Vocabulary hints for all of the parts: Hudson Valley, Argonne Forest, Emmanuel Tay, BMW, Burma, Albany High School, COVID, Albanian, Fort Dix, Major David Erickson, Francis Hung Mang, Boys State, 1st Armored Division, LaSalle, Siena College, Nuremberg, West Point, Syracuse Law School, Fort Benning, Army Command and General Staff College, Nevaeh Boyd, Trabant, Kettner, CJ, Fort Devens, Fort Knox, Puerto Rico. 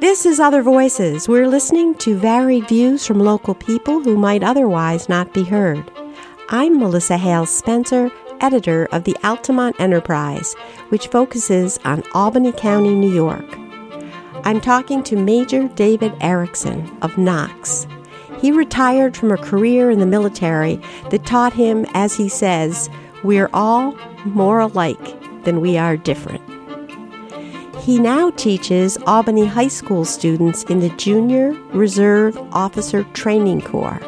This is Other Voices. We're listening to varied views from local people who might otherwise not be heard. I'm Melissa Hale Spencer, editor of the Altamont Enterprise, which focuses on Albany County, New York. I'm talking to Major David Erickson of Knox. He retired from a career in the military that taught him, as he says, we're all more alike than we are different. He now teaches Albany High School students in the Junior Reserve Officer Training Corps.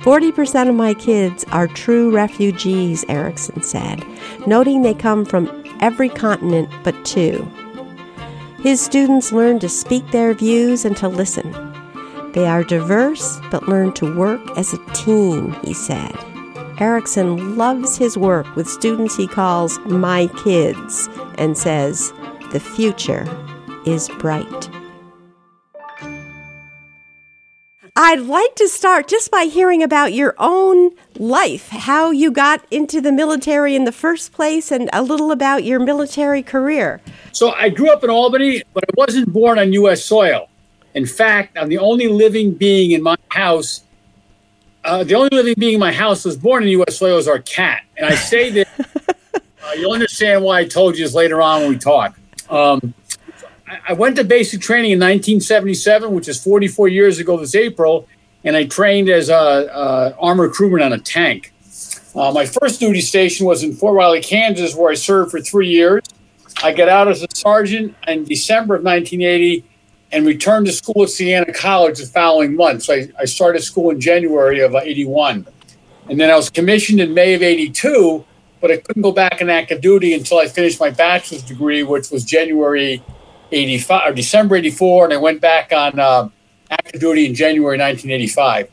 40% of my kids are true refugees, Erickson said, noting they come from every continent but two. His students learn to speak their views and to listen. They are diverse, but learn to work as a team, he said. Erickson loves his work with students he calls my kids and says, the future is bright. I'd like to start just by hearing about your own life, how you got into the military in the first place, and a little about your military career. So I grew up in Albany, but I wasn't born on U.S. soil. In fact, I'm the only living being in my house. The only living being in my house was born in U.S. soil is our cat. And I say that you'll understand why I told you this later on when we talk. I went to basic training in 1977, which is 44 years ago this April. And I trained as an armored crewman on a tank. My first duty station was in Fort Riley, Kansas, where I served for 3 years. I got out as a sergeant in December of 1980. And returned to school at Siena College the following month. So I started school in January of 81. And then I was commissioned in May of 82, but I couldn't go back in active duty until I finished my bachelor's degree, which was January 85 or December 84. And I went back on active duty in January 1985.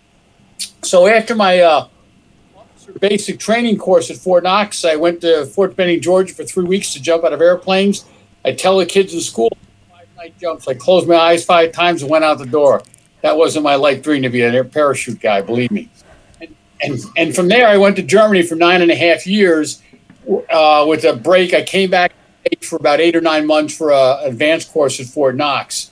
So after my basic training course at Fort Knox, I went to Fort Benning, Georgia for 3 weeks to jump out of airplanes. I tell the kids in school, jumps. I closed my eyes 5 times and went out the door. That wasn't my life dream to be a parachute guy, believe me. And from there, I went to Germany for 9.5 years with a break. I came back for about 8 or 9 months for an advanced course at Fort Knox.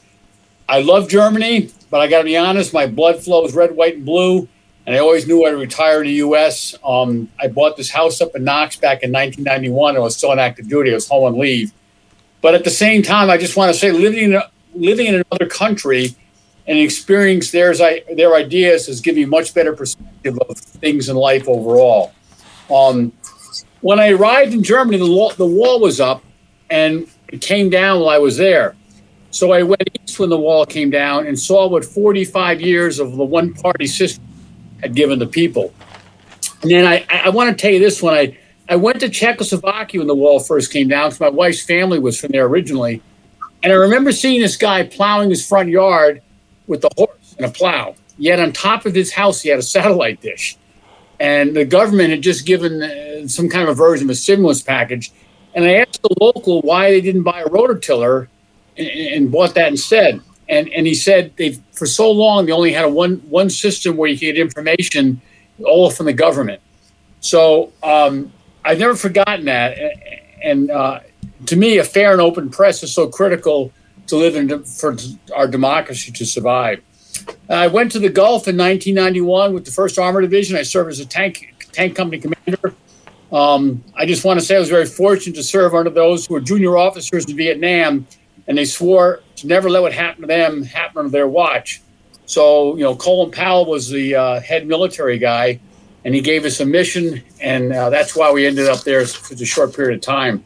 I love Germany, but I got to be honest, my blood flows red, white, and blue, and I always knew I'd retire in the U.S. I bought this house up in Knox back in 1991. I was still on active duty. I was home on leave. But at the same time, I just want to say living in another country and experience their ideas has given me much better perspective of things in life overall. When I arrived in Germany, the wall was up and it came down while I was there. So I went east when the wall came down and saw what 45 years of the one-party system had given the people. And then I want to tell you this one. I went to Czechoslovakia when the wall first came down because my wife's family was from there originally. And I remember seeing this guy plowing his front yard with a horse and a plow. Yet on top of his house, he had a satellite dish. And the government had just given some kind of a version of a stimulus package. And I asked the local why they didn't buy a rototiller and bought that instead. And he said for so long, they only had a one system where you could get information all from the government. So, I've never forgotten that, and to me, a fair and open press is so critical to for our democracy to survive. I went to the Gulf in 1991 with the 1st Armored Division. I served as a tank company commander. I just want to say I was very fortunate to serve under those who were junior officers in Vietnam, and they swore to never let what happened to them happen under their watch. So, you know, Colin Powell was the head military guy. And he gave us a mission, and that's why we ended up there for such a short period of time.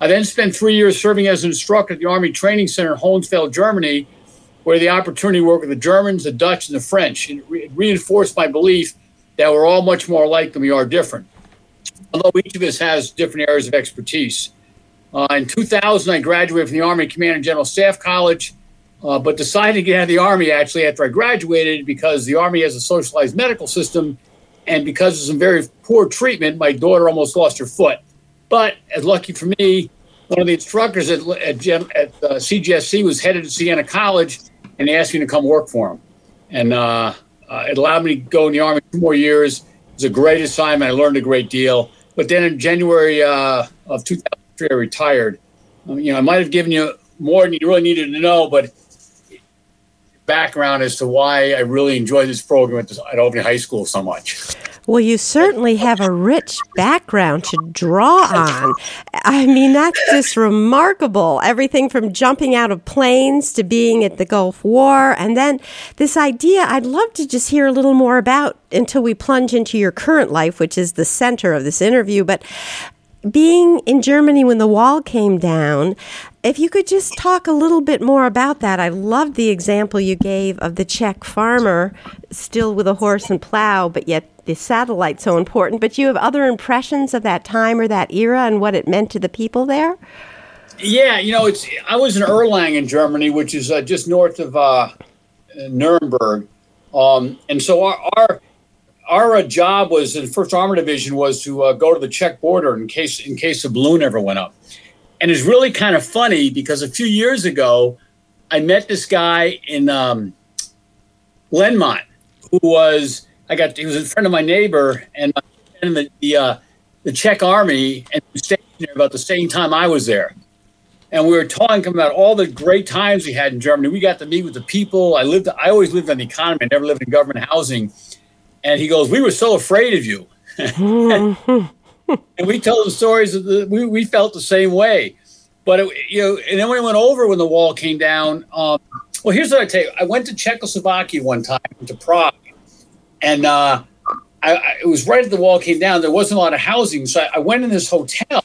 I then spent 3 years serving as an instructor at the Army Training Center in Honsfield, Germany, where the opportunity to work with the Germans, the Dutch, and the French. And it reinforced my belief that we're all much more alike than we are different, although each of us has different areas of expertise. In 2000, I graduated from the Army Command and General Staff College, but decided to get out of the Army, actually, after I graduated because the Army has a socialized medical system. And because of some very poor treatment, my daughter almost lost her foot. But as lucky for me, one of the instructors at CGSC was headed to Siena College and asked me to come work for him. And it allowed me to go in the Army 2 more years. It was a great assignment. I learned a great deal. But then in January of 2003, I retired. I might have given you more than you really needed to know, but background as to why I really enjoy this program at Albany High School so much. Well, you certainly have a rich background to draw on. I mean, that's just remarkable. Everything from jumping out of planes to being at the Gulf War. And then this idea I'd love to just hear a little more about until we plunge into your current life, which is the center of this interview. But being in Germany when the wall came down, if you could just talk a little bit more about that. I loved the example you gave of the Czech farmer still with a horse and plow, but yet the satellite's so important. But you have other impressions of that time or that era and what it meant to the people there? Yeah, you know, I was in Erlangen, Germany, which is just north of Nuremberg. And so our job was, in 1st Armored Division, was to go to the Czech border in case the balloon ever went up. And it's really kind of funny because a few years ago, I met this guy in Lenmont he was a friend of my neighbor and the Czech Army, and he was stationed there about the same time I was there. And we were talking about all the great times we had in Germany. We got to meet with the people. I always lived on the economy. I never lived in government housing. And he goes, "We were so afraid of you." And we told him stories of we felt the same way. But and then we went over when the wall came down. Well, here's what I tell you. I went to Czechoslovakia one time, to Prague, and it was right as the wall came down. There wasn't a lot of housing, so I went in this hotel,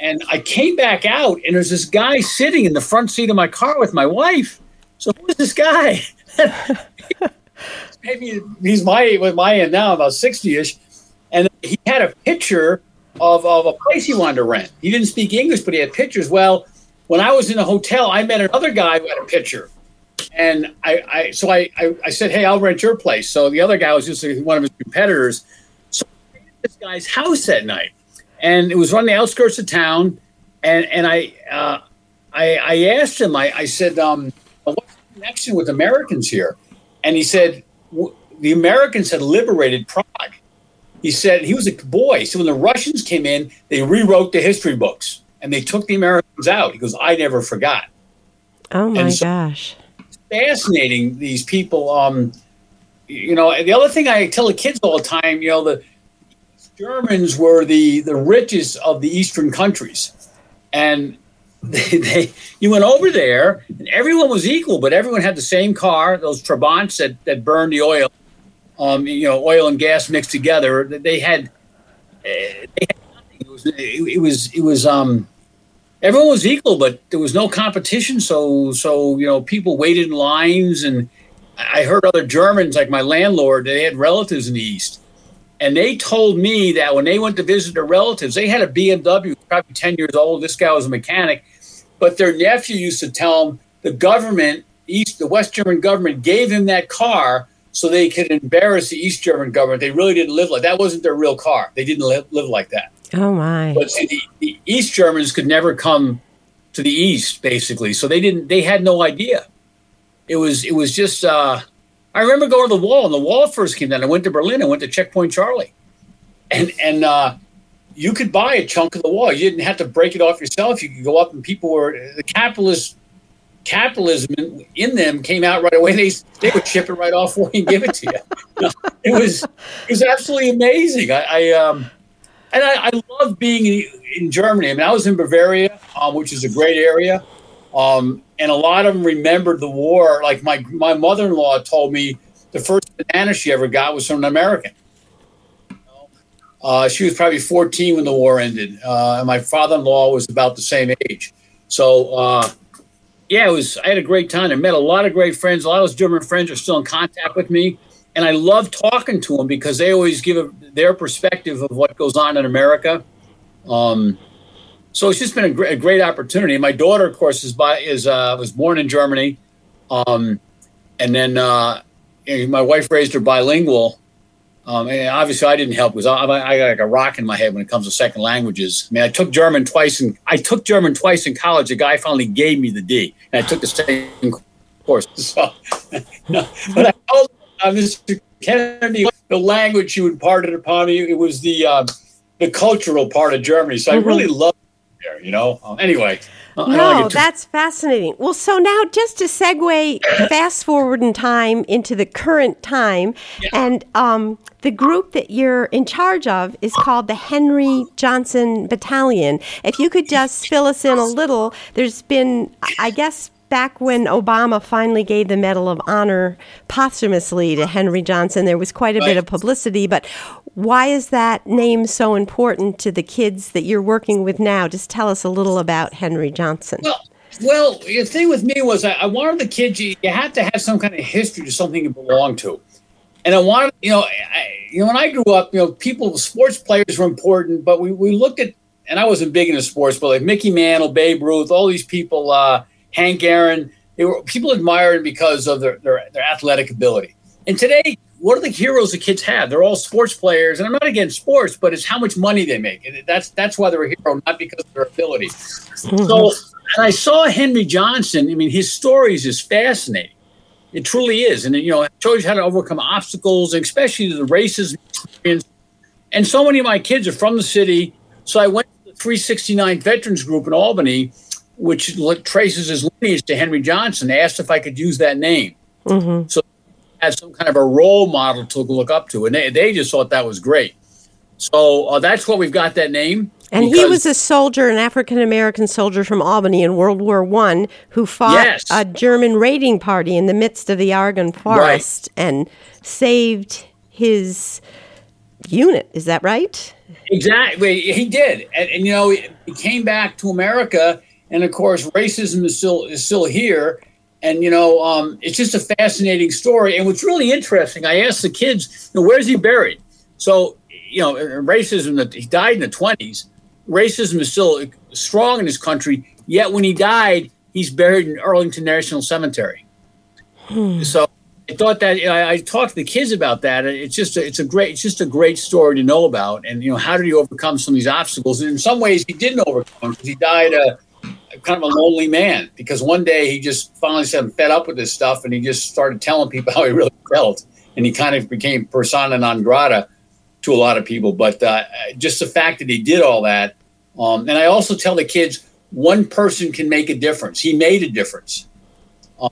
and I came back out, and there's this guy sitting in the front seat of my car with my wife. So who's this guy? Maybe he's my end now, about 60-ish, and he had a picture of a place he wanted to rent. He didn't speak English, but he had pictures. Well, when I was in a hotel, I met another guy who had a picture, and I said, "Hey, I'll rent your place." So the other guy was just one of his competitors. So I rented this guy's house that night, and it was on the outskirts of town. And I asked him, I said, "What's the connection with Americans here?" And he said, the Americans had liberated Prague. He said he was a boy. So when the Russians came in, they rewrote the history books and they took the Americans out. He goes, "I never forgot." Oh, my gosh. It's fascinating, these people. The other thing I tell the kids all the time, the Germans were the richest of the Eastern countries. And you went over there, and everyone was equal, but everyone had the same car, those Trabants that burned the oil, oil and gas mixed together. They had nothing. It was everyone was equal, but there was no competition. So people waited in lines, and I heard other Germans, like my landlord, they had relatives in the East, and they told me that when they went to visit their relatives, they had a BMW, probably 10 years old. This guy was a mechanic. But their nephew used to tell them the government, the West German government, gave him that car so they could embarrass the East German government. They really didn't live like that. That wasn't their real car. They didn't live like that. Oh, my. But see, the East Germans could never come to the East, basically. So they had no idea. It was just, I remember going to the wall, and the wall first came down. I went to Berlin. I went to Checkpoint Charlie. And you could buy a chunk of the wall. You didn't have to break it off yourself. You could go up, and people were – the capitalism in them came out right away. They would ship it right off for you and give it to you. It was absolutely amazing. I love being in Germany. I mean, I was in Bavaria, which is a great area, and a lot of them remembered the war. Like my mother-in-law told me the first banana she ever got was from an American. She was probably 14 when the war ended. And my father-in-law was about the same age. So, I had a great time. I met a lot of great friends. A lot of those German friends are still in contact with me. And I love talking to them because they always give their perspective of what goes on in America. So it's just been a great opportunity. My daughter, of course, was born in Germany. And then my wife raised her bilingual. And obviously, I didn't help because I got like a rock in my head when it comes to second languages. I mean, I took German twice in college. The guy finally gave me the D, and I took the same course. So, but I told Mr. Kennedy the language you imparted upon me. It was the cultural part of Germany. So I really loved it there. Anyway. No, that's fascinating. Well, so now just to segue, fast forward in time into the current time, and the group that you're in charge of is called the Henry Johnson Battalion. If you could just fill us in a little, there's been, I guess, back when Obama finally gave the Medal of Honor posthumously to Henry Johnson, there was quite a bit of publicity, but why is that name so important to the kids that you're working with now? Just tell us a little about Henry Johnson. Well, the thing with me was I wanted the kids, you had to have some kind of history to something to belong to. And I wanted, when I grew up, people, sports players were important, but we looked at, and I wasn't big into sports, but like Mickey Mantle, Babe Ruth, all these people, Hank Aaron, people admired because of their athletic ability. And today, what are the heroes the kids have? They're all sports players, and I'm not against sports, but it's how much money they make. That's why they're a hero, not because of their ability. So, and I saw Henry Johnson. I mean, his stories is fascinating. It truly is, and it shows you how to overcome obstacles, especially the racism experience. And so many of my kids are from the city. So I went to the 369 Veterans Group in Albany, which traces his lineage to Henry Johnson. I asked if I could use that name. Mm-hmm. So have some kind of a role model to look up to, and they just thought that was great. So that's what we've got, that name. And he was a soldier, an African-American soldier from Albany in World War I who fought a German raiding party in the midst of the Argonne Forest and saved his unit. Is that right? Exactly. He did. And he came back to America, and, of course, racism is still here. And, it's just a fascinating story. And what's really interesting, I asked the kids, where's he buried? So, racism, he died in the 20s. Racism is still strong in this country. Yet when he died, he's buried in Arlington National Cemetery. So I thought that I talked to the kids about that. It's just a great story to know about. And, how did he overcome some of these obstacles? And in some ways he didn't overcome because he died kind of a lonely man, because one day he just finally said, I'm fed up with this stuff, and he just started telling people how he really felt, and he kind of became persona non grata to a lot of people. But just the fact that he did all that, and I also tell the kids, one person can make a difference. He made a difference,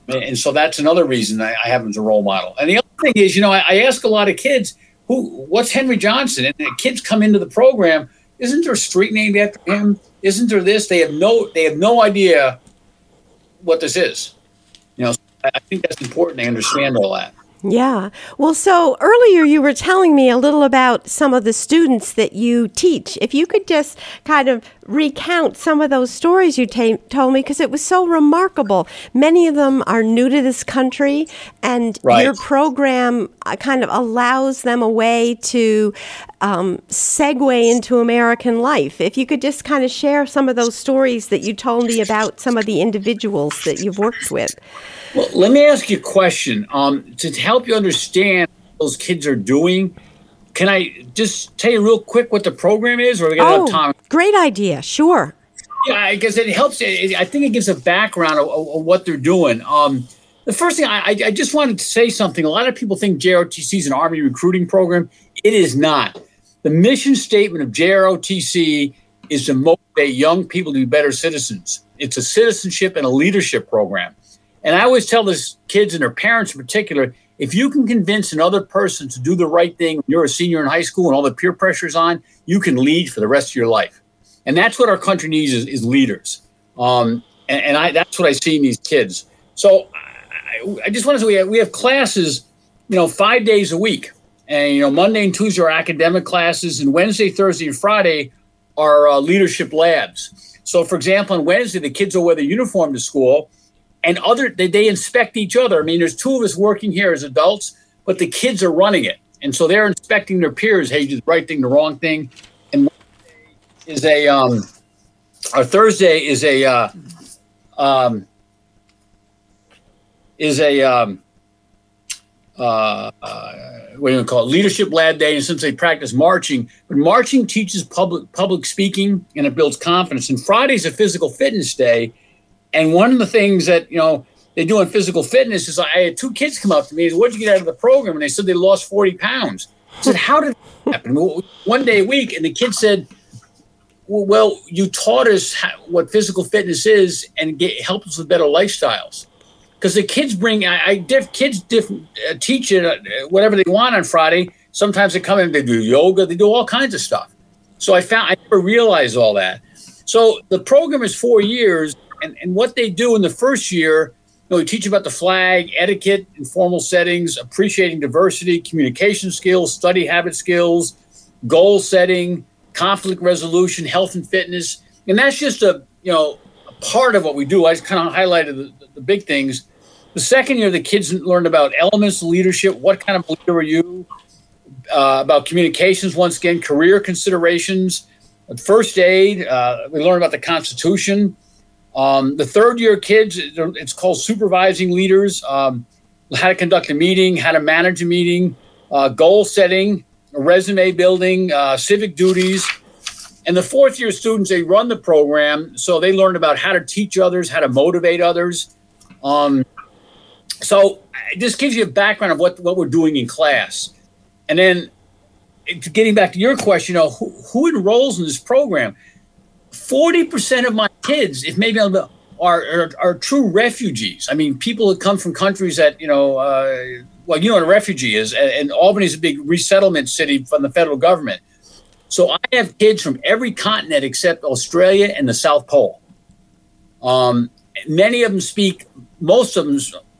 and so that's another reason I have him as a role model. And the other thing is, I ask a lot of kids, what's Henry Johnson? And the kids come into the program, isn't there a street named after him? Isn't there this? They have no idea what this is. So I think that's important. They understand all that. Yeah. Well, so earlier you were telling me a little about some of the students that you teach. If you could just kind of recount some of those stories you told me, because it was so remarkable. Many of them are new to this country, and your program kind of allows them a way to segue into American life. If you could just kind of share some of those stories that you told me about some of the individuals that you've worked with. Well, let me ask you a question. To help you understand what those kids are doing, can I just tell you real quick what the program is? Or we got enough time? Great idea. Sure. Yeah, I guess it helps. I think it gives a background of what they're doing. The first thing, I just wanted to say something. A lot of people think JROTC is an Army recruiting program. It is not. The mission statement of JROTC is to motivate young people to be better citizens. It's a citizenship and a leadership program. And I always tell these kids and their parents in particular, if you can convince another person to do the right thing when you're a senior in high school and all the peer pressure's on, you can lead for the rest of your life. And that's what our country needs is leaders. And that's what I see in these kids. So I just want to say we have classes, 5 days a week. And, Monday and Tuesday are academic classes, and Wednesday, Thursday, and Friday are leadership labs. So, for example, on Wednesday, the kids will wear their uniform to school, and they inspect each other. I mean, there's two of us working here as adults, but the kids are running it. And so they're inspecting their peers. Hey, you did the right thing, the wrong thing. And Thursday is leadership lab day. And since they practice marching, but marching teaches public speaking, and it builds confidence. And Friday's a physical fitness day. And one of the things that, they do in physical fitness is I had two kids come up to me and said, what'd you get out of the program? And they said they lost 40 pounds. I said, how did that happen? One day a week. And the kid said, Well, you taught us what physical fitness is and helped us with better lifestyles. Because the kids bring, teach it whatever they want on Friday. Sometimes they come in, they do yoga, they do all kinds of stuff. So I never realized all that. So the program is 4 years, and what they do in the first year, we teach about the flag, etiquette, informal settings, appreciating diversity, communication skills, study habit skills, goal setting, conflict resolution, health and fitness. And that's just a part of what we do. I just kind of highlighted the big things. The second year, the kids learned about elements of leadership. What kind of leader are you? About communications, once again, career considerations, first aid. We learned about the Constitution. The third year kids, it's called supervising leaders, how to conduct a meeting, how to manage a meeting, goal setting, resume building, civic duties. And the fourth year students, they run the program. So they learn about how to teach others, how to motivate others. So this gives you a background of what we're doing in class. And then getting back to your question, who enrolls in this program? 40% of my kids, if maybe are true refugees. I mean, people who come from countries that, you know what a refugee is, and Albany's a big resettlement city from the federal government. So I have kids from every continent except Australia and the South Pole. Many of them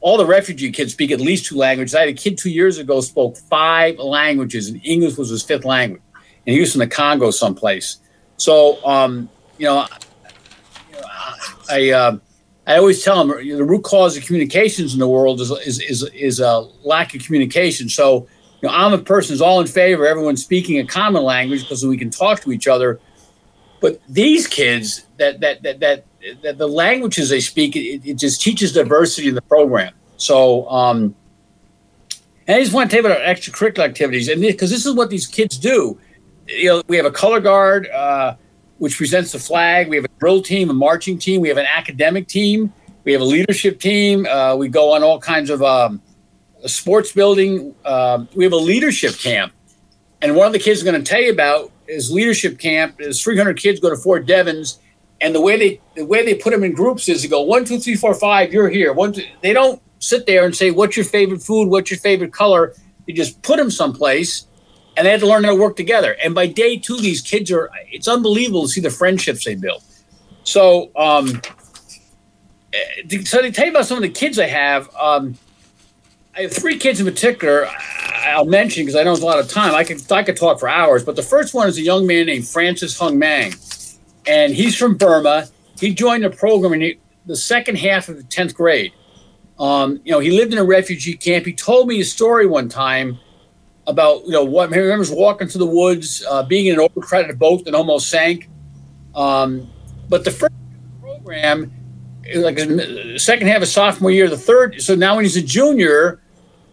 all the refugee kids speak at least two languages. I had a kid 2 years ago spoke five languages, and English was his fifth language. And he was from the Congo someplace. So, I always tell them the root cause of communications in the world is a lack of communication. So, I'm a person who's all in favor of everyone speaking a common language because we can talk to each other. But these kids, that the languages they speak, it just teaches diversity in the program. So, and I just want to tell you about extracurricular activities, and because this is what these kids do. We have a color guard, which presents the flag. We have a drill team, a marching team. We have an academic team. We have a leadership team. We go on all kinds of sports building. We have a leadership camp. And one of the kids I'm going to tell you about is leadership camp. There's 300 kids go to Fort Devens. And the way they put them in groups is they go, 1, 2, 3, 4, 5, you're here. They don't sit there and say, what's your favorite food? What's your favorite color? You just put them someplace. And they had to learn how to work together. And by day two, these kids it's unbelievable to see the friendships they build. So, to tell you about some of the kids I have, I have three kids in particular I'll mention because I know there's a lot of time. I could talk for hours. But the first one is a young man named Francis Hung Mang. And he's from Burma. He joined the program in the second half of the 10th grade. He lived in a refugee camp. He told me a story one time about he remembers walking through the woods, being in an overcrowded boat that almost sank. But the first program, like the second half of sophomore year, the third. So now when he's a junior,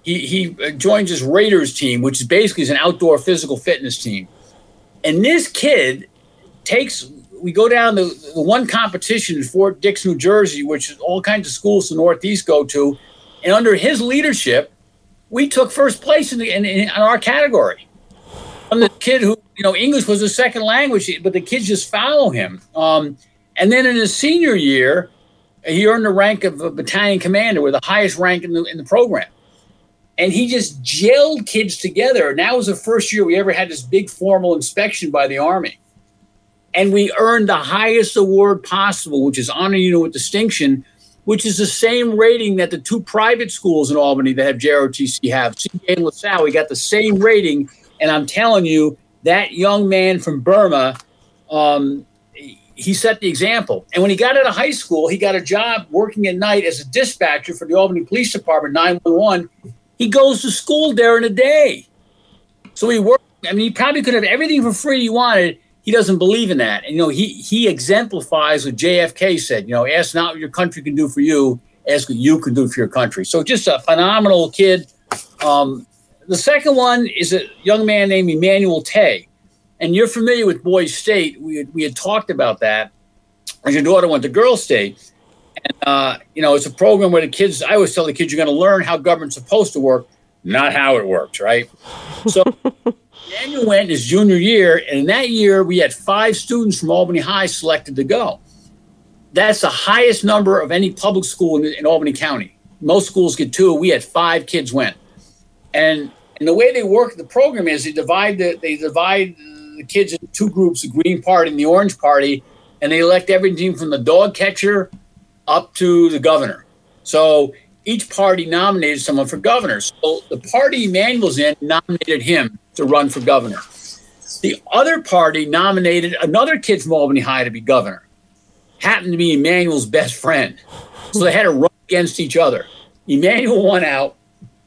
he joins his Raiders team, which is basically an outdoor physical fitness team. And this kid we go down the one competition in Fort Dix, New Jersey, which is all kinds of schools in the Northeast go to, and under his leadership, we took first place in our category. I'm the kid who, English was his second language, but the kids just follow him. And then in his senior year, he earned the rank of a battalion commander, with the highest rank in the program. And he just gelled kids together. And that was the first year we ever had this big formal inspection by the Army. And we earned the highest award possible, which is honor unit with distinction, which is the same rating that the two private schools in Albany that have JROTC have, CJ and LaSalle. We got the same rating, and I'm telling you, that young man from Burma, he set the example. And when he got out of high school, he got a job working at night as a dispatcher for the Albany Police Department, 911. He goes to school there in a day. So he worked. I mean, he probably could have everything for free he wanted. He doesn't believe in that. And, he exemplifies what JFK said, ask not what your country can do for you, ask what you can do for your country. So just a phenomenal kid. The second one is a young man named Emmanuel Tay. And you're familiar with Boys State. We had talked about that. And your daughter went to Girls State. And, it's a program where the kids, I always tell the kids, you're going to learn how government's supposed to work, not how it works, right? So Daniel went his junior year, and in that year we had 5 students from Albany High selected to go. That's the highest number of any public school in Albany County. Most schools get 2. We had 5 kids went. And the way they work the program is they divide the kids into 2 groups, the Green Party and the Orange Party, and they elect everything from the dog catcher up to the governor. So each party nominated someone for governor. So the party Emanuel's in nominated him to run for governor. The other party nominated another kid from Albany High to be governor. Happened to be Emanuel's best friend. So they had to run against each other. Emmanuel won out.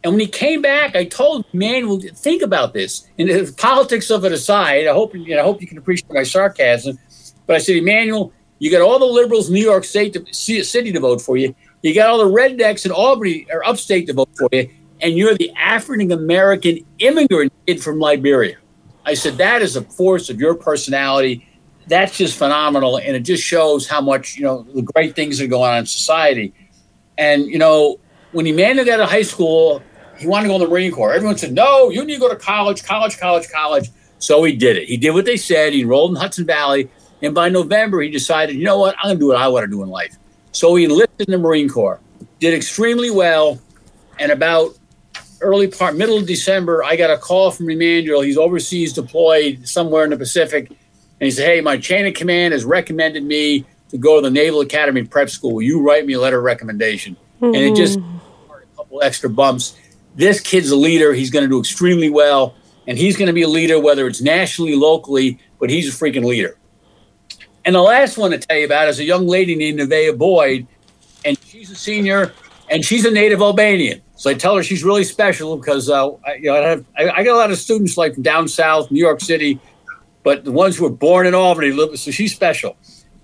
And when he came back, I told Emmanuel, think about this. And the politics of it aside, I hope you can appreciate my sarcasm. But I said, Emmanuel, you got all the liberals in New York State City to vote for you. You got all the rednecks in Albany or upstate to vote for you. And you're the African-American immigrant kid from Liberia. I said, that is a force of your personality. That's just phenomenal. And it just shows how much, the great things are going on in society. And, when Emmanuel got out of high school, he wanted to go in the Marine Corps. Everyone said, no, you need to go to college. So he did it. He did what they said. He enrolled in Hudson Valley. And by November, he decided, you know what? I'm going to do what I want to do in life. So he enlisted in the Marine Corps, did extremely well. And about middle of December, I got a call from Emmanuel. He's overseas deployed somewhere in the Pacific. And he said, hey, my chain of command has recommended me to go to the Naval Academy Prep School. Will you write me a letter of recommendation? Mm-hmm. And it just a couple extra bumps. This kid's a leader. He's going to do extremely well. And he's going to be a leader, whether it's nationally, locally, but he's a freaking leader. And the last one to tell you about is a young lady named Nevaeh Boyd. And she's a senior, and she's a native Albanian. So I tell her she's really special because I got a lot of students like from down south, New York City, but the ones who were born in Albany, so she's special.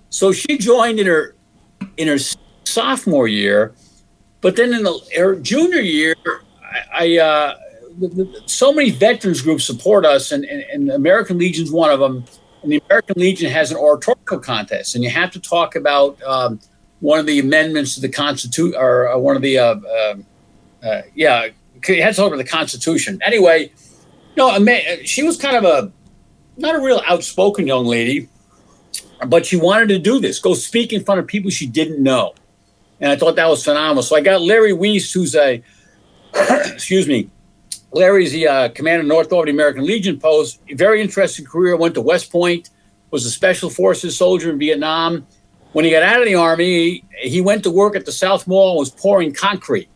So she joined in her sophomore year, but then in her junior year, so many veterans groups support us, and American Legion's one of them. And the American Legion has an oratorical contest, and you have to talk about one of the amendments to the Constitution, or one of the you had to talk about the Constitution. Anyway, she was kind of not a real outspoken young lady, but she wanted to do this, go speak in front of people she didn't know, and I thought that was phenomenal. So I got Larry Weiss, who's Larry's the commander of North Albany American Legion Post. Very interesting career. Went to West Point, was a Special Forces soldier in Vietnam. When he got out of the Army, he went to work at the South Mall and was pouring concrete.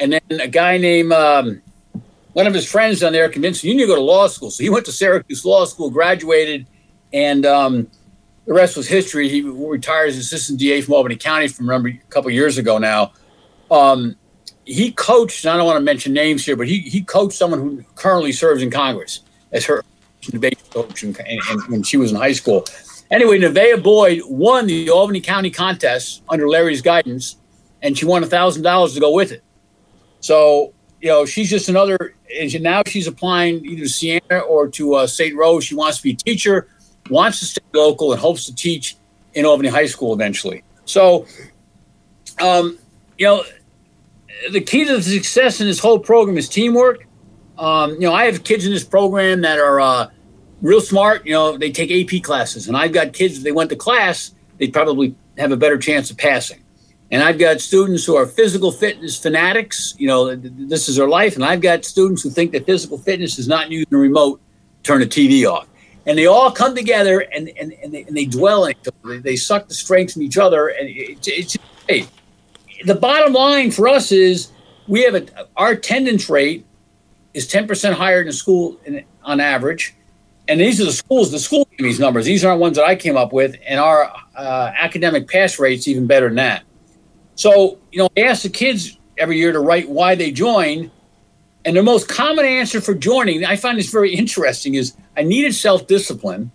And then a guy named, one of his friends down there convinced him, you need to go to law school. So he went to Syracuse Law School, graduated, and the rest was history. He retired as assistant DA from Albany County a couple years ago now. He coached, and I don't want to mention names here, but he coached someone who currently serves in Congress as her debate coach and when she was in high school. Anyway, Nevaeh Boyd won the Albany County contest under Larry's guidance, and she won $1,000 to go with it. So, she's just another, and now she's applying either to Siena or to St. Rose. She wants to be a teacher, wants to stay local, and hopes to teach in Albany High School eventually. So, the key to the success in this whole program is teamwork. I have kids in this program that are real smart. They take AP classes, and I've got kids, if they went to class, they'd probably have a better chance of passing. And I've got students who are physical fitness fanatics. This is their life. And I've got students who think that physical fitness is not using a remote, turn the TV off. And they all come together and they dwell in each other. They suck the strengths in each other. And it's great. The bottom line for us is we have our attendance rate is 10% higher than school on average. And these are the school gave these numbers. These aren't ones that I came up with. And our academic pass rate's even better than that. So, I ask the kids every year to write why they joined. And the most common answer for joining, I find this very interesting, is I needed self-discipline.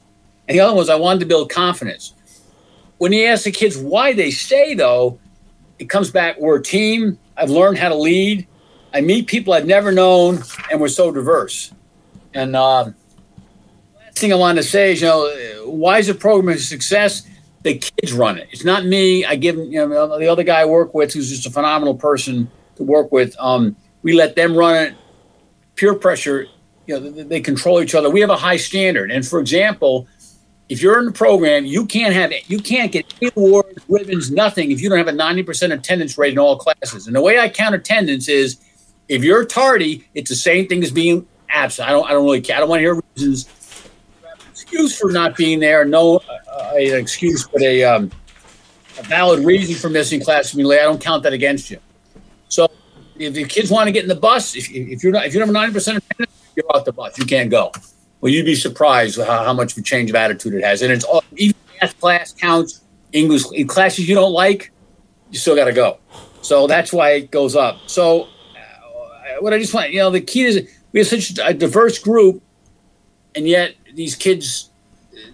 And the other one was I wanted to build confidence. When you ask the kids why they stay, though, it comes back, we're a team. I've learned how to lead. I meet people I've never known, and we're so diverse. And last thing I want to say is, why is the program a success? The kids run it. It's not me. I give them, the other guy I work with, who's just a phenomenal person to work with. We let them run it. Peer pressure you know, they control each other. We have a high standard. And for example, if you're in the program, you can't get any awards, ribbons, nothing if you don't have a 90% attendance rate in all classes. And the way I count attendance is, if you're tardy, it's the same thing as being absent. I don't really care. I don't want to hear reasons, excuse for not being there. No excuse, but a valid reason for missing class. I mean, I don't count that against you. So if the kids want to get in the bus, if you don't have 90% attendance, you're off the bus. You can't go. Well, you'd be surprised how much of a change of attitude it has. And it's all, even math class counts, English in classes you don't like, you still got to go. So that's why it goes up. So what I just want, the key is we have such a diverse group, and yet these kids,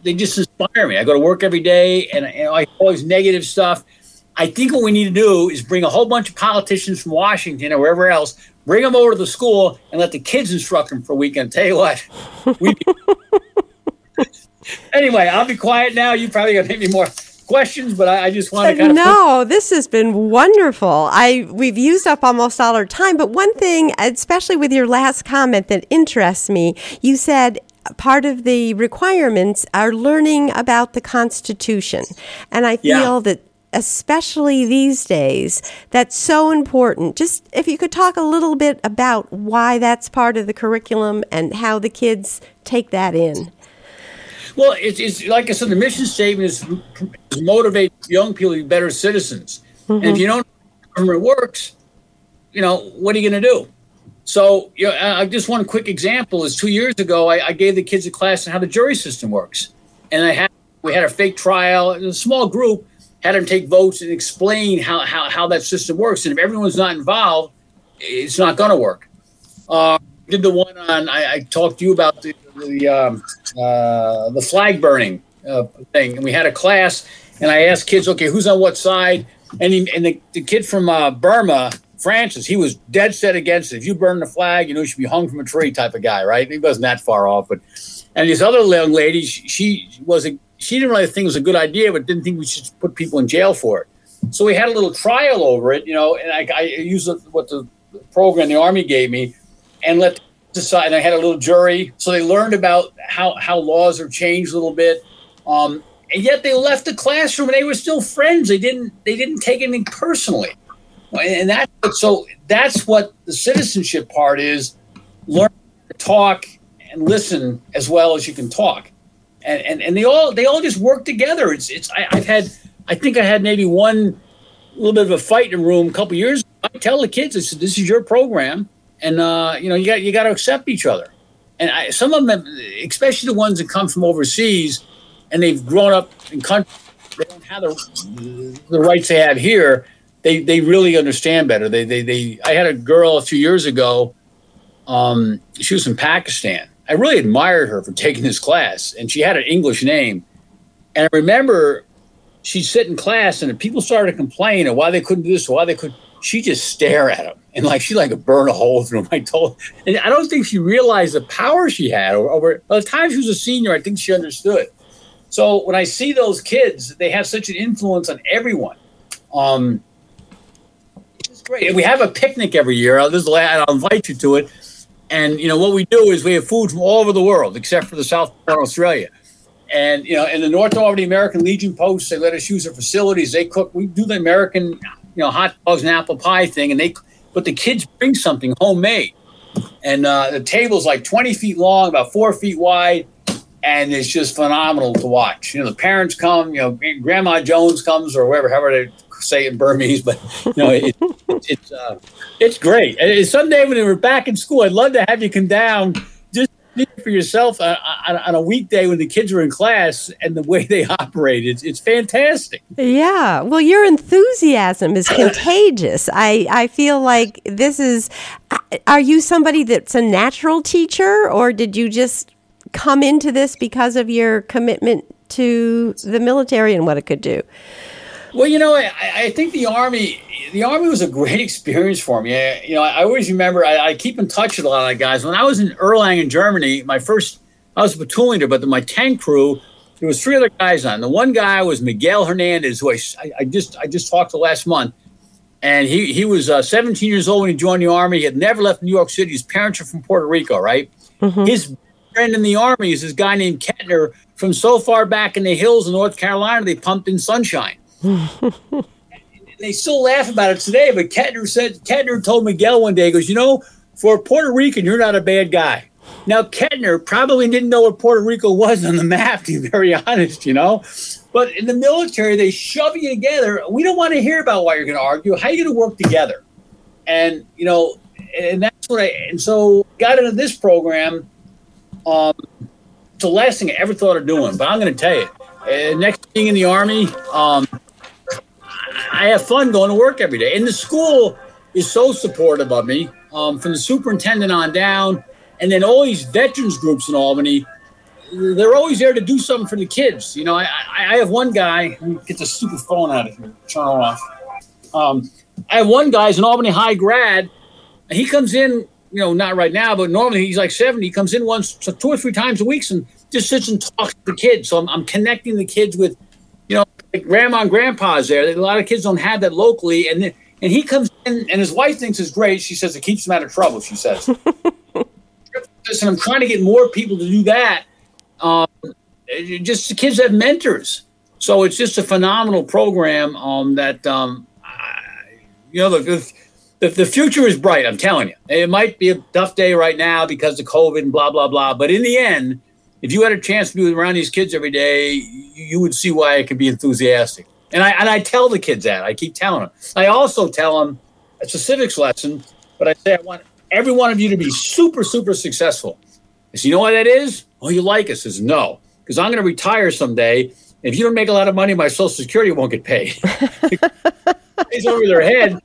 they just inspire me. I go to work every day, and I always negative stuff. I think what we need to do is bring a whole bunch of politicians from Washington or wherever else, bring them over to the school and let the kids instruct them for a weekend. Tell you what. Anyway, I'll be quiet now. You probably got maybe more questions, but I just want to kind of... No, this has been wonderful. We've used up almost all our time, but one thing, especially with your last comment that interests me, you said... part of the requirements are learning about the Constitution. And I feel that especially these days, that's so important. Just if you could talk a little bit about why that's part of the curriculum and how the kids take that in. Well, it's like I said, the mission statement is motivate young people to be better citizens. Mm-hmm. And if you don't know how government works, what are you going to do? So just one quick example is 2 years ago, I gave the kids a class on how the jury system works. And we had a fake trial, and a small group had them take votes and explain how that system works. And if everyone's not involved, it's not going to work. Did the one on, I talked to you about the flag burning thing. And we had a class, and I asked kids, okay, who's on what side? And the kid from Burma, Francis, he was dead set against it. If you burn the flag, you should be hung from a tree type of guy, right? He wasn't that far off. And this other young lady, she didn't really think it was a good idea, but didn't think we should put people in jail for it. So we had a little trial over it, and I used what the program the Army gave me and let them decide. And I had a little jury. So they learned about how laws are changed a little bit. And yet they left the classroom and they were still friends. They didn't take anything personally. And that's what the citizenship part is: learn to talk and listen as well as you can talk, and they all just work together. I think I had maybe one little bit of a fight in a room a couple of years ago. I tell the kids, I said, this is your program, and you got to accept each other. And some of them, especially the ones that come from overseas, and they've grown up in countries they don't have the rights they have here. They really understand better. I had a girl a few years ago. She was from Pakistan. I really admired her for taking this class, and she had an English name. And I remember she'd sit in class, and if people started to complain of why they couldn't do this, why they couldn't, she'd just stare at them. And she'd burn a hole through them. And I don't think she realized the power she had over. By the time she was a senior, I think she understood. So when I see those kids, they have such an influence on everyone. Great. We have a picnic every year. I'll invite you to it. And, what we do is we have food from all over the world, except for the South Pole, Australia. And, in the North Army, the American Legion posts, they let us use their facilities. They cook. We do the American, hot dogs and apple pie thing. But the kids bring something homemade. And the table's 20 feet long, about 4 feet wide. And it's just phenomenal to watch. The parents come, Grandma Jones comes or wherever, however they say it in Burmese, but it's great. And someday when we're back in school, I'd love to have you come down just for yourself on a weekday when the kids are in class and the way they operate. It's fantastic. Yeah. Well, your enthusiasm is contagious. I feel like this is. Are you somebody that's a natural teacher, or did you just come into this because of your commitment to the military and what it could do? Well, I think the Army was a great experience for me. I always remember, I keep in touch with a lot of guys. When I was in Erlangen, Germany, I was a platoon leader, but my tank crew, there was three other guys on. The one guy was Miguel Hernandez, who I just talked to last month. And he was 17 years old when he joined the Army. He had never left New York City. His parents are from Puerto Rico, right? Mm-hmm. His friend in the Army is this guy named Kettner from so far back in the hills of North Carolina, they pumped in sunshine. And they still laugh about it today, but Kettner told Miguel one day, he goes, you know, for a Puerto Rican, you're not a bad guy. Now, Kettner probably didn't know what Puerto Rico was on the map, to be very honest, you know. But in the military, they shove you together. We don't want to hear about why you're going to argue. How are you going to work together? And, you know, and that's what I – and so got into this program. It's the last thing I ever thought of doing, but I'm going to tell you. Next thing in the Army, I have fun going to work every day. And the school is so supportive of me, from the superintendent on down. And then all these veterans groups in Albany, they're always there to do something for the kids. You know, I have one guy, let me get the stupid phone out of here, turn it off. I have one guy, he's an Albany High grad, and he comes in, you know, not right now, but normally he's like 70. He comes in once, so 2 or 3 times a week and just sits and talks to the kids. So I'm connecting the kids with, you know, like grandma and grandpa's there. A lot of kids don't have that locally. And he comes in, and his wife thinks it's great. She says it keeps him out of trouble, she says. And I'm trying to get more people to do that. Just the kids have mentors. So it's just a phenomenal program that, you know, the future is bright, I'm telling you. It might be a tough day right now because of COVID and blah, blah, blah. But in the end, if you had a chance to be around these kids every day, you would see why I could be enthusiastic. And I tell the kids that. I keep telling them. I also tell them, it's a civics lesson, but I say I want every one of you to be super, super successful. I said, you know what that is? Oh, you like us? I said, no, because I'm going to retire someday. And if you don't make a lot of money, my Social Security won't get paid. It's over their head.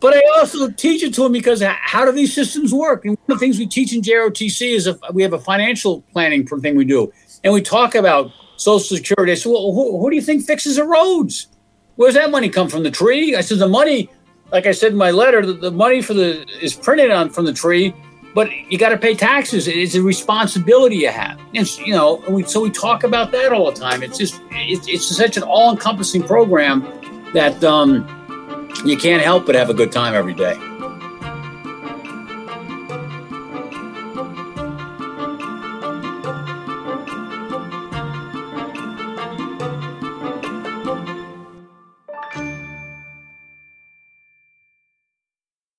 But I also teach it to them because how do these systems work? And one of the things we teach in JROTC is we have a financial planning thing we do. And we talk about Social Security. I said, well, who do you think fixes the roads? Where's that money come from? The tree? I said, the money... Like I said in my letter, the money is printed on from the tree, but you got to pay taxes. It's a responsibility you have, and you know. So we talk about that all the time. It's just it's such an all-encompassing program that you can't help but have a good time every day.